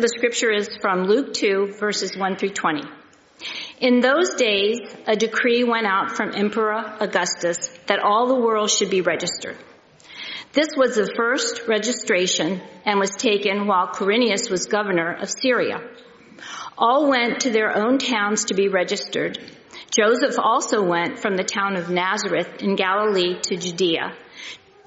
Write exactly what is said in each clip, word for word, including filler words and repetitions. the scripture is from Luke two, verses one through twenty. In those days, a decree went out from Emperor Augustus that all the world should be registered. This was the first registration and was taken while Quirinius was governor of Syria. All went to their own towns to be registered. Joseph also went from the town of Nazareth in Galilee to Judea,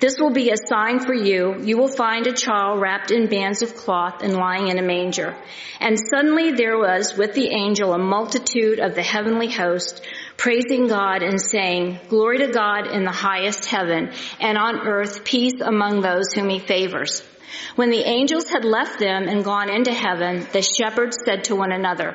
This will be a sign for you. You will find a child wrapped in bands of cloth and lying in a manger." And suddenly there was with the angel a multitude of the heavenly host, praising God and saying, "Glory to God in the highest heaven, and on earth peace among those whom he favors." When the angels had left them and gone into heaven, the shepherds said to one another,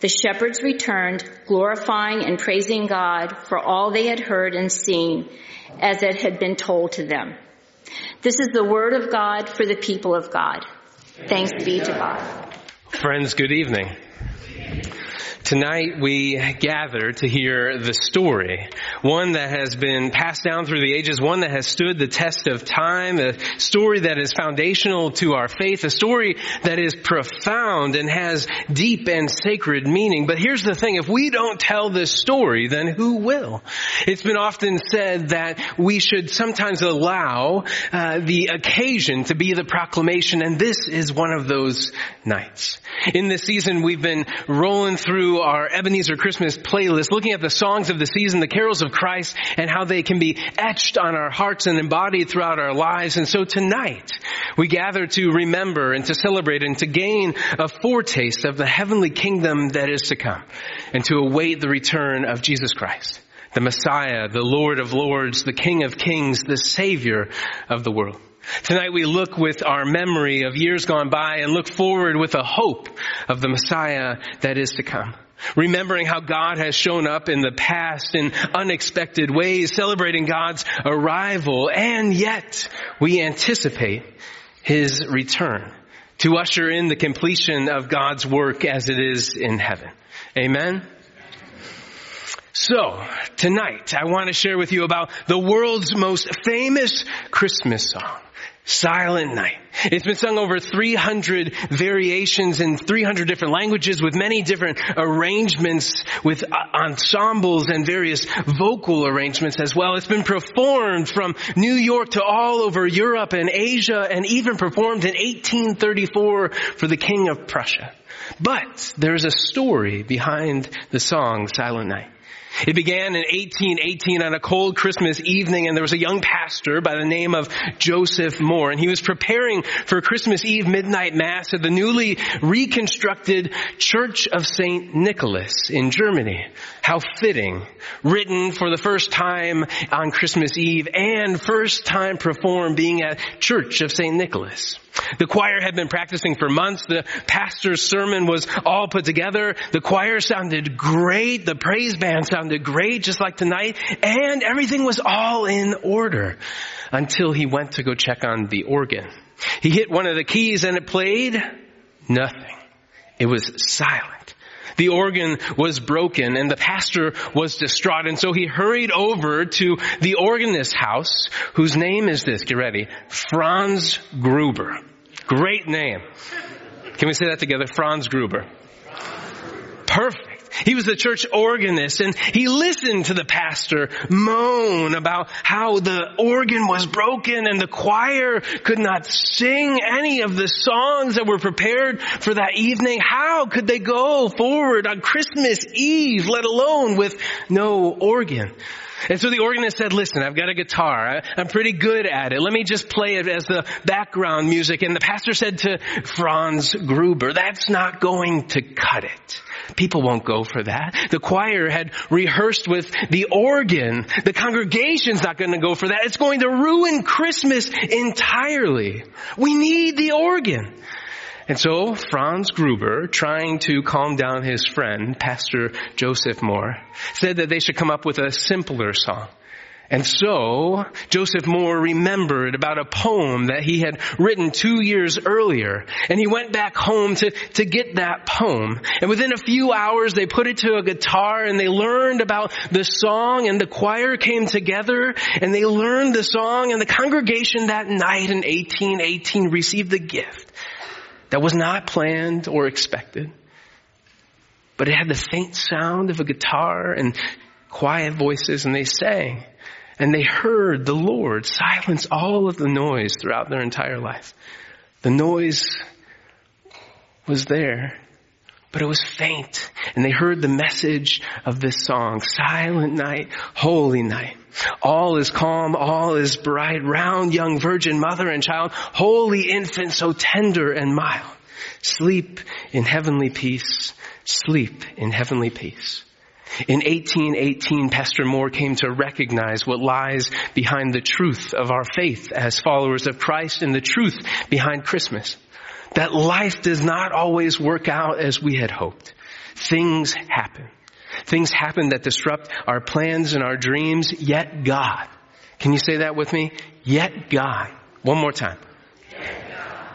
The shepherds returned, glorifying and praising God for all they had heard and seen, as it had been told to them. This is the word of God for the people of God. Thanks be to God. Friends, good evening. Tonight we gather to hear the story, one that has been passed down through the ages, one that has stood the test of time, a story that is foundational to our faith, a story that is profound and has deep and sacred meaning. But here's the thing, if we don't tell this story, then who will? It's been often said that we should sometimes allow uh, the occasion to be the proclamation, and this is one of those nights. In this season, we've been rolling through our Ebenezer Christmas playlist, looking at the songs of the season, the carols of Christ, and how they can be etched on our hearts and embodied throughout our lives. And so tonight, we gather to remember and to celebrate and to gain a foretaste of the heavenly kingdom that is to come, and to await the return of Jesus Christ, the Messiah, the Lord of Lords, the King of Kings, the Savior of the world. Tonight we look with our memory of years gone by and look forward with a hope of the Messiah that is to come. Remembering how God has shown up in the past in unexpected ways, celebrating God's arrival, and yet we anticipate His return to usher in the completion of God's work as it is in heaven. Amen? So, tonight I want to share with you about the world's most famous Christmas song, Silent Night. It's been sung over three hundred variations in three hundred different languages, with many different arrangements, with ensembles and various vocal arrangements as well. It's been performed from New York to all over Europe and Asia, and even performed in eighteen thirty-four for the King of Prussia. But there's a story behind the song Silent Night. It began in eighteen eighteen on a cold Christmas evening, and there was a young pastor by the name of Joseph Mohr, and he was preparing for Christmas Eve midnight mass at the newly reconstructed Church of Saint Nicholas in Germany. How fitting, written for the first time on Christmas Eve and first time performed being at Church of Saint Nicholas. The choir had been practicing for months. The pastor's sermon was all put together. The choir sounded great. The praise band sounded great, just like tonight. And everything was all in order until he went to go check on the organ. He hit one of the keys and it played nothing. It was silent. The organ was broken, and the pastor was distraught. And so he hurried over to the organist's house, whose name is this, get ready, Franz Gruber. Great name. Can we say that together? Franz Gruber. Perfect. He was the church organist, and he listened to the pastor moan about how the organ was broken and the choir could not sing any of the songs that were prepared for that evening. How could they go forward on Christmas Eve, let alone with no organ? And so the organist said, listen, I've got a guitar. I'm pretty good at it. Let me just play it as the background music. And the pastor said to Franz Gruber, that's not going to cut it. People won't go for that. The choir had rehearsed with the organ. The congregation's not going to go for that. It's going to ruin Christmas entirely. We need the organ. And so Franz Gruber, trying to calm down his friend, Pastor Joseph Mohr, said that they should come up with a simpler song. And so Joseph Mohr remembered about a poem that he had written two years earlier. And he went back home to, to get that poem. And within a few hours, they put it to a guitar and they learned about the song, and the choir came together and they learned the song, and the congregation that night in eighteen eighteen received the gift that was not planned or expected, but it had the faint sound of a guitar and quiet voices, and they sang, and they heard the Lord silence all of the noise throughout their entire life. The noise was there, but it was faint, and they heard the message of this song, Silent Night, Holy Night. All is calm, all is bright, round young virgin mother and child, holy infant so tender and mild. Sleep in heavenly peace, sleep in heavenly peace. In eighteen eighteen, Pastor Mohr came to recognize what lies behind the truth of our faith as followers of Christ and the truth behind Christmas. That life does not always work out as we had hoped. Things happen. Things happen that disrupt our plans and our dreams, yet God. Can you say that with me? Yet God. One more time. Yet God.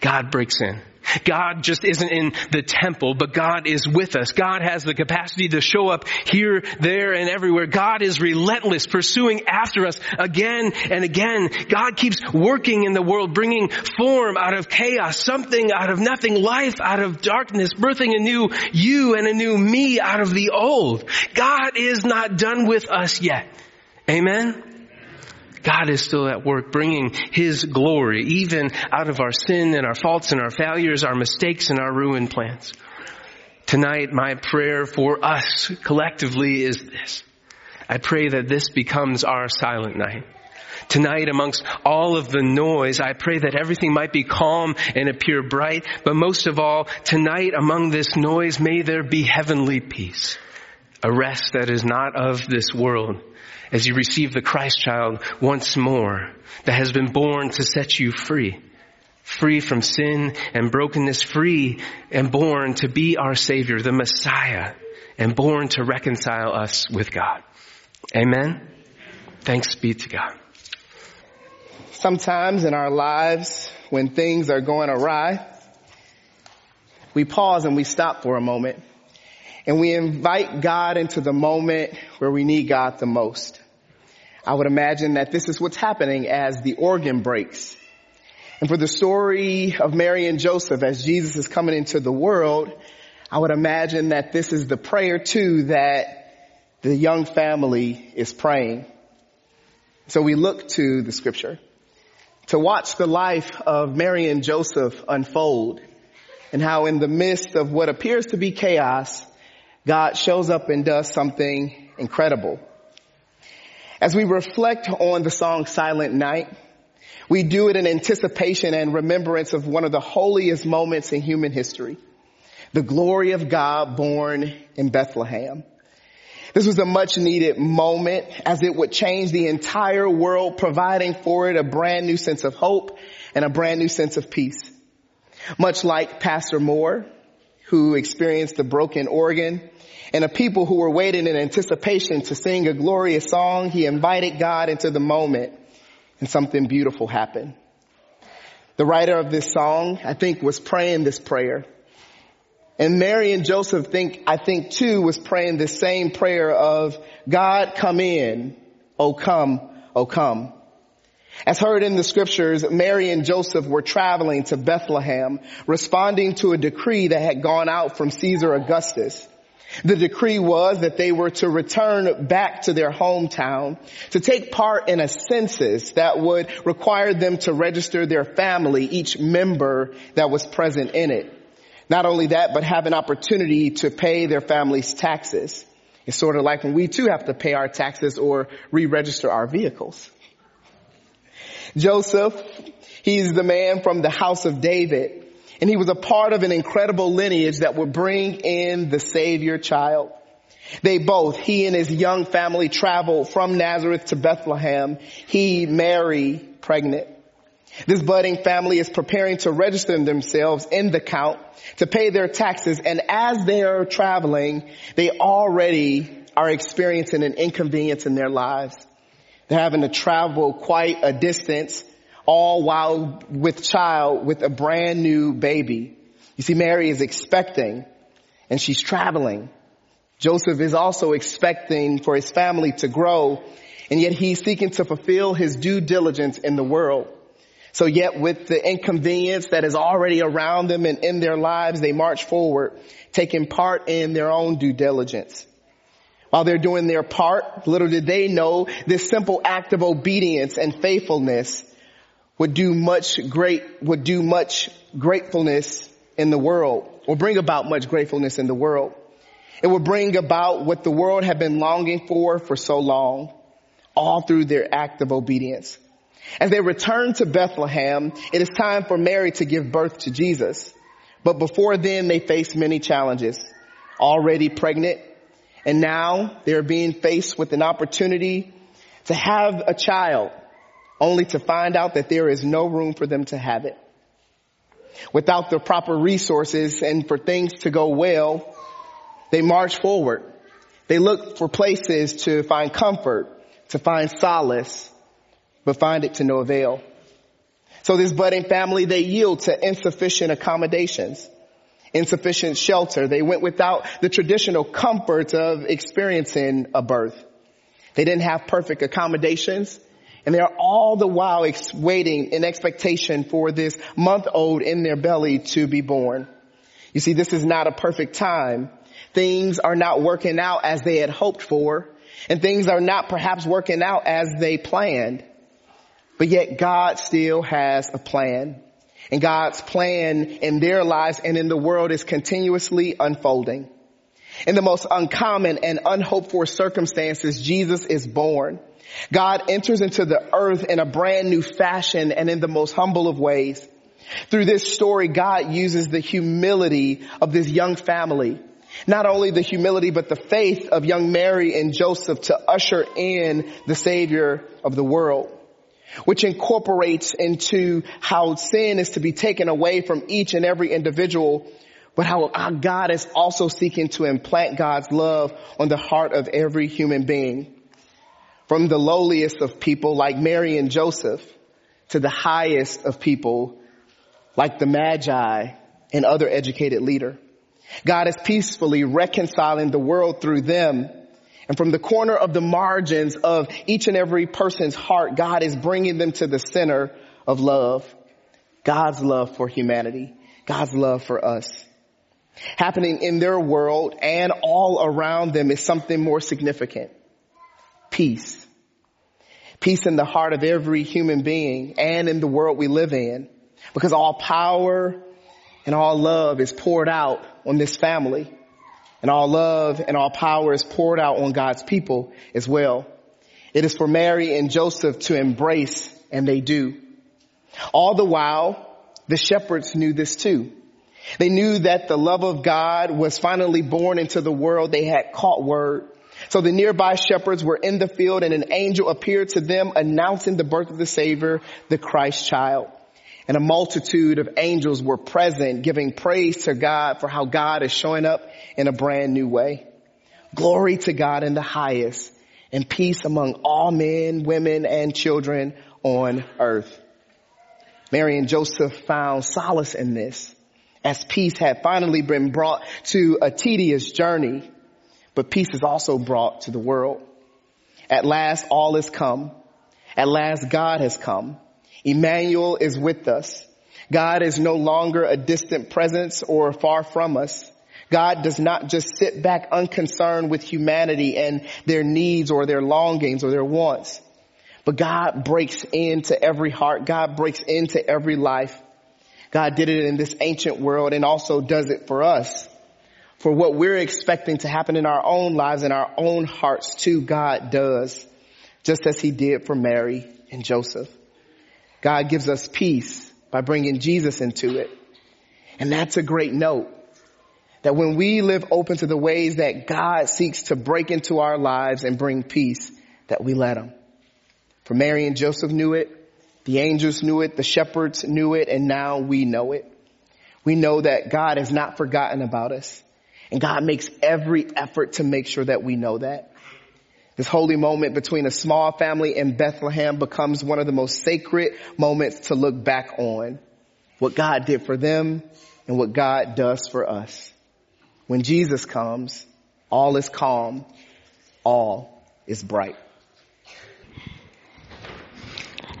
God breaks in. God just isn't in the temple, but God is with us. God has the capacity to show up here, there, and everywhere. God is relentless, pursuing after us again and again. God keeps working in the world, bringing form out of chaos, something out of nothing, life out of darkness, birthing a new you and a new me out of the old. God is not done with us yet. Amen? God is still at work, bringing His glory, even out of our sin and our faults and our failures, our mistakes and our ruined plans. Tonight, my prayer for us collectively is this. I pray that this becomes our silent night. Tonight, amongst all of the noise, I pray that everything might be calm and appear bright. But most of all, tonight, among this noise, may there be heavenly peace. A rest that is not of this world, as you receive the Christ child once more that has been born to set you free. Free from sin and brokenness, free and born to be our Savior, the Messiah, and born to reconcile us with God. Amen? Thanks be to God. Sometimes in our lives, when things are going awry, we pause and we stop for a moment. And we invite God into the moment where we need God the most. I would imagine that this is what's happening as the organ breaks. And for the story of Mary and Joseph as Jesus is coming into the world, I would imagine that this is the prayer too that the young family is praying. So we look to the scripture to watch the life of Mary and Joseph unfold, and how in the midst of what appears to be chaos, God shows up and does something incredible. As we reflect on the song Silent Night, we do it in anticipation and remembrance of one of the holiest moments in human history, the glory of God born in Bethlehem. This was a much needed moment, as it would change the entire world, providing for it a brand new sense of hope and a brand new sense of peace. Much like Pastor Mohr, who experienced a broken organ, and a people who were waiting in anticipation to sing a glorious song, he invited God into the moment, and something beautiful happened. The writer of this song, I think, was praying this prayer. And Mary and Joseph, think, I think, too, was praying this same prayer of, God, come in, oh come, oh come. As heard in the scriptures, Mary and Joseph were traveling to Bethlehem, responding to a decree that had gone out from Caesar Augustus. The decree was that they were to return back to their hometown to take part in a census that would require them to register their family, each member that was present in it. Not only that, but have an opportunity to pay their family's taxes. It's sort of like when we too have to pay our taxes or re-register our vehicles. Joseph, he's the man from the house of David, and he was a part of an incredible lineage that would bring in the Savior child. They both, he and his young family, traveled from Nazareth to Bethlehem, he, Mary, pregnant. This budding family is preparing to register themselves in the count to pay their taxes, and as they are traveling, they already are experiencing an inconvenience in their lives. They're having to travel quite a distance, all while with child, with a brand new baby. You see, Mary is expecting and she's traveling. Joseph is also expecting for his family to grow, and yet he's seeking to fulfill his due diligence in the world. So yet with the inconvenience that is already around them and in their lives, they march forward, taking part in their own due diligence. While they're doing their part, little did they know this simple act of obedience and faithfulness would do much great, would do much gratefulness in the world, or bring about much gratefulness in the world. It would bring about what the world had been longing for for so long, all through their act of obedience. As they return to Bethlehem, it is time for Mary to give birth to Jesus. But before then, they face many challenges. Already pregnant, and now they're being faced with an opportunity to have a child, only to find out that there is no room for them to have it. Without the proper resources and for things to go well, they march forward. They look for places to find comfort, to find solace, but find it to no avail. So this budding family, they yield to insufficient accommodations. Insufficient shelter. They went without the traditional comforts of experiencing a birth. They didn't have perfect accommodations, and they're all the while ex- waiting in expectation for this month-old in their belly to be born. You see, this is not a perfect time. Things are not working out as they had hoped for, and things are not perhaps working out as they planned. But yet God still has a plan. And God's plan in their lives and in the world is continuously unfolding. In the most uncommon and unhoped for circumstances, Jesus is born. God enters into the earth in a brand new fashion and in the most humble of ways. Through this story, God uses the humility of this young family. Not only the humility, but the faith of young Mary and Joseph to usher in the Savior of the world, which incorporates into how sin is to be taken away from each and every individual, but how our God is also seeking to implant God's love on the heart of every human being. From the lowliest of people like Mary and Joseph to the highest of people like the Magi and other educated leader. God is peacefully reconciling the world through them. And from the corner of the margins of each and every person's heart, God is bringing them to the center of love. God's love for humanity. God's love for us. Happening in their world and all around them is something more significant. Peace. Peace in the heart of every human being and in the world we live in. Because all power and all love is poured out on this family. And all love and all power is poured out on God's people as well. It is for Mary and Joseph to embrace, and they do. All the while, the shepherds knew this too. They knew that the love of God was finally born into the world. They had caught word. So the nearby shepherds were in the field, and an angel appeared to them announcing the birth of the Savior, the Christ child. And a multitude of angels were present, giving praise to God for how God is showing up in a brand new way. Glory to God in the highest, and peace among all men, women, and children on earth. Mary and Joseph found solace in this, as peace had finally been brought to a tedious journey, but peace is also brought to the world. At last, all is come. At last, God has come. Emmanuel is with us. God is no longer a distant presence or far from us. God does not just sit back unconcerned with humanity and their needs or their longings or their wants. But God breaks into every heart. God breaks into every life. God did it in this ancient world and also does it for us. For what we're expecting to happen in our own lives, in our own hearts, too, God does. Just as he did for Mary and Joseph. God gives us peace by bringing Jesus into it. And that's a great note. That when we live open to the ways that God seeks to break into our lives and bring peace, that we let him. For Mary and Joseph knew it, the angels knew it, the shepherds knew it, and now we know it. We know that God has not forgotten about us, and God makes every effort to make sure that we know that. This holy moment between a small family in Bethlehem becomes one of the most sacred moments to look back on. What God did for them and what God does for us. When Jesus comes, all is calm, all is bright.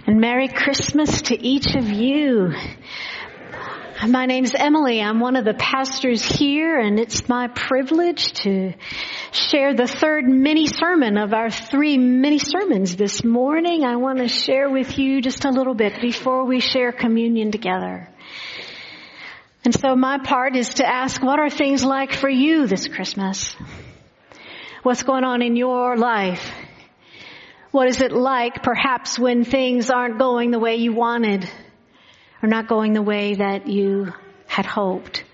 And Merry Christmas to each of you. My name's Emily. I'm one of the pastors here, and it's my privilege to share the third mini-sermon of our three mini-sermons this morning. I want to share with you just a little bit before we share communion together. And so my part is to ask, what are things like for you this Christmas? What's going on in your life? What is it like, perhaps, when things aren't going the way you wanted or not going the way that you had hoped?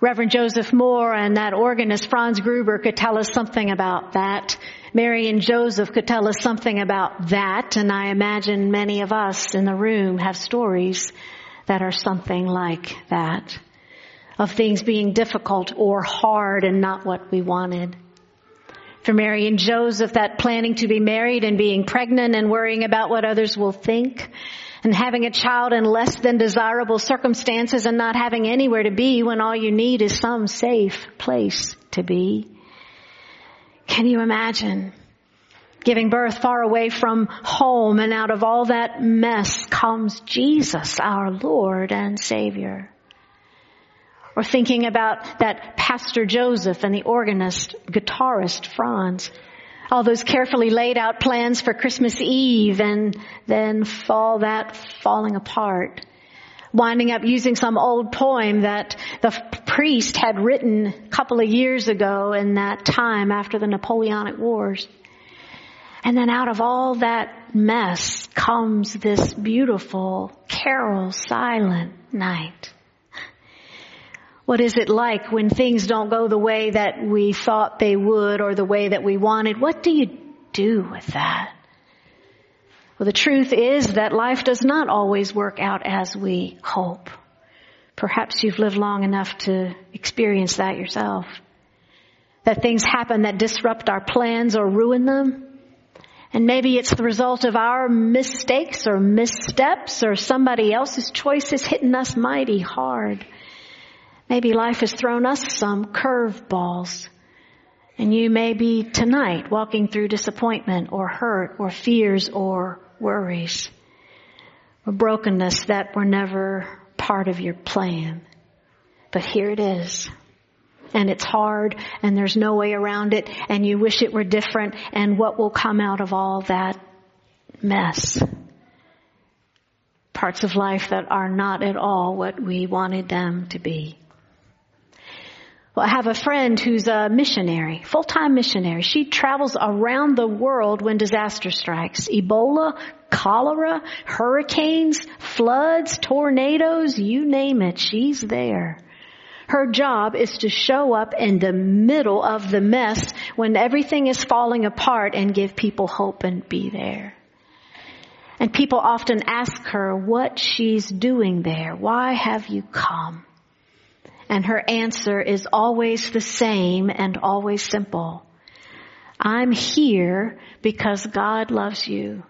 Reverend Joseph Mohr and that organist Franz Gruber could tell us something about that. Mary and Joseph could tell us something about that. And I imagine many of us in the room have stories that are something like that, of things being difficult or hard and not what we wanted. For Mary and Joseph, that planning to be married and being pregnant and worrying about what others will think and having a child in less than desirable circumstances and not having anywhere to be when all you need is some safe place to be. Can you imagine giving birth far away from home, and out of all that mess comes Jesus, our Lord and Savior? Or thinking about that Pastor Joseph and the organist, guitarist Franz. All those carefully laid out plans for Christmas Eve and then all that falling apart. Winding up using some old poem that the priest had written a couple of years ago in that time after the Napoleonic Wars. And then out of all that mess comes this beautiful carol, Silent Night. What is it like when things don't go the way that we thought they would or the way that we wanted? What do you do with that? Well, the truth is that life does not always work out as we hope. Perhaps you've lived long enough to experience that yourself. That things happen that disrupt our plans or ruin them. And maybe it's the result of our mistakes or missteps or somebody else's choices hitting us mighty hard. Maybe life has thrown us some curveballs, and you may be tonight walking through disappointment or hurt or fears or worries or brokenness that were never part of your plan. But here it is, and it's hard, and there's no way around it, and you wish it were different, and what will come out of all that mess? Parts of life that are not at all what we wanted them to be. Well, I have a friend who's a missionary, full-time missionary. She travels around the world when disaster strikes. Ebola, cholera, hurricanes, floods, tornadoes, you name it, she's there. Her job is to show up in the middle of the mess when everything is falling apart and give people hope and be there. And people often ask her what she's doing there. Why have you come? And her answer is always the same and always simple. I'm here because God loves you,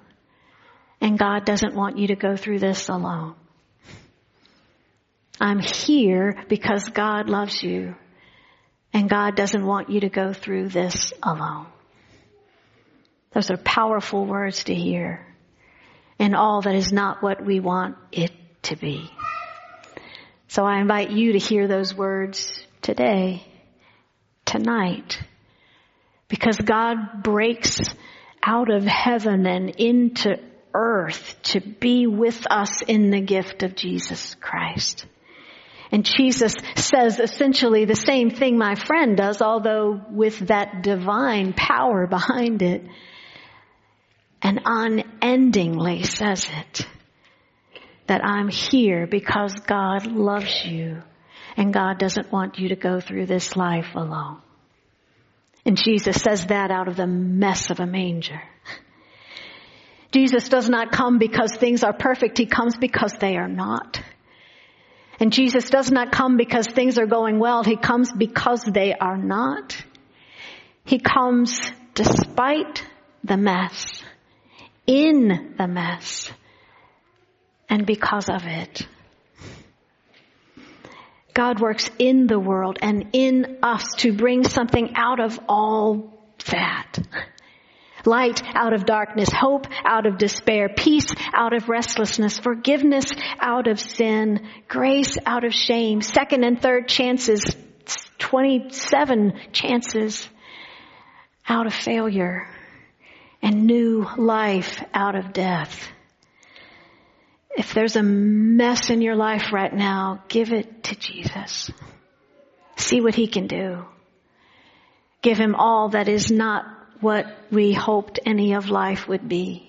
and God doesn't want you to go through this alone. I'm here because God loves you, and God doesn't want you to go through this alone. Those are powerful words to hear. and all that is not what we want it to be. So I invite you to hear those words today, tonight, because God breaks out of heaven and into earth to be with us in the gift of Jesus Christ. And Jesus says essentially the same thing my friend does, although with that divine power behind it, and unendingly says it, that I'm here because God loves you and God doesn't want you to go through this life alone. And Jesus says that out of the mess of a manger. Jesus does not come because things are perfect. He comes because they are not. And Jesus does not come because things are going well. He comes because they are not. He comes despite the mess, in the mess, and because of it. God works in the world and in us to bring something out of all that. Light out of darkness, hope out of despair, peace out of restlessness, forgiveness out of sin, grace out of shame, second and third chances, twenty-seven chances out of failure, and new life out of death. If there's a mess in your life right now, give it to Jesus. See what he can do. Give him all that is not what we hoped any of life would be.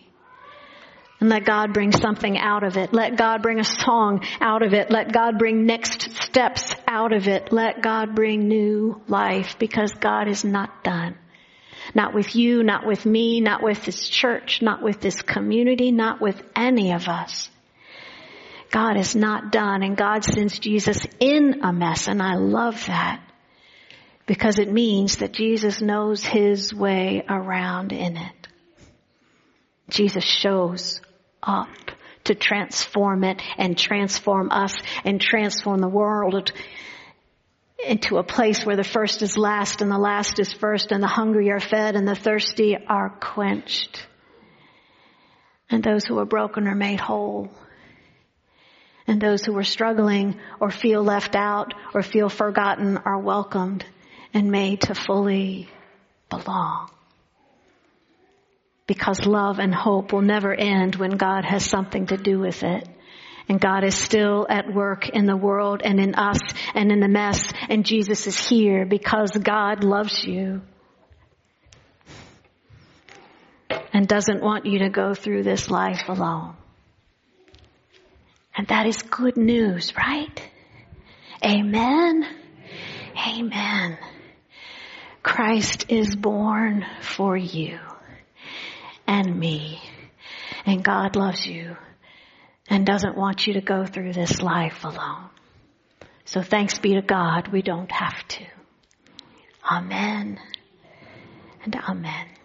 And let God bring something out of it. Let God bring a song out of it. Let God bring next steps out of it. Let God bring new life, because God is not done. Not with you, not with me, not with this church, not with this community, not with any of us. God is not done, and God sends Jesus in a mess, and I love that, because it means that Jesus knows his way around in it. Jesus shows up to transform it and transform us and transform the world into a place where the first is last and the last is first, and the hungry are fed and the thirsty are quenched, and those who are broken are made whole, and those who are struggling or feel left out or feel forgotten are welcomed and made to fully belong. Because love and hope will never end when God has something to do with it. And God is still at work in the world and in us and in the mess. And Jesus is here because God loves you and doesn't want you to go through this life alone. And that is good news, right? Amen. Amen. Christ is born for you and me. And God loves you and doesn't want you to go through this life alone. So thanks be to God, we don't have to. Amen and amen.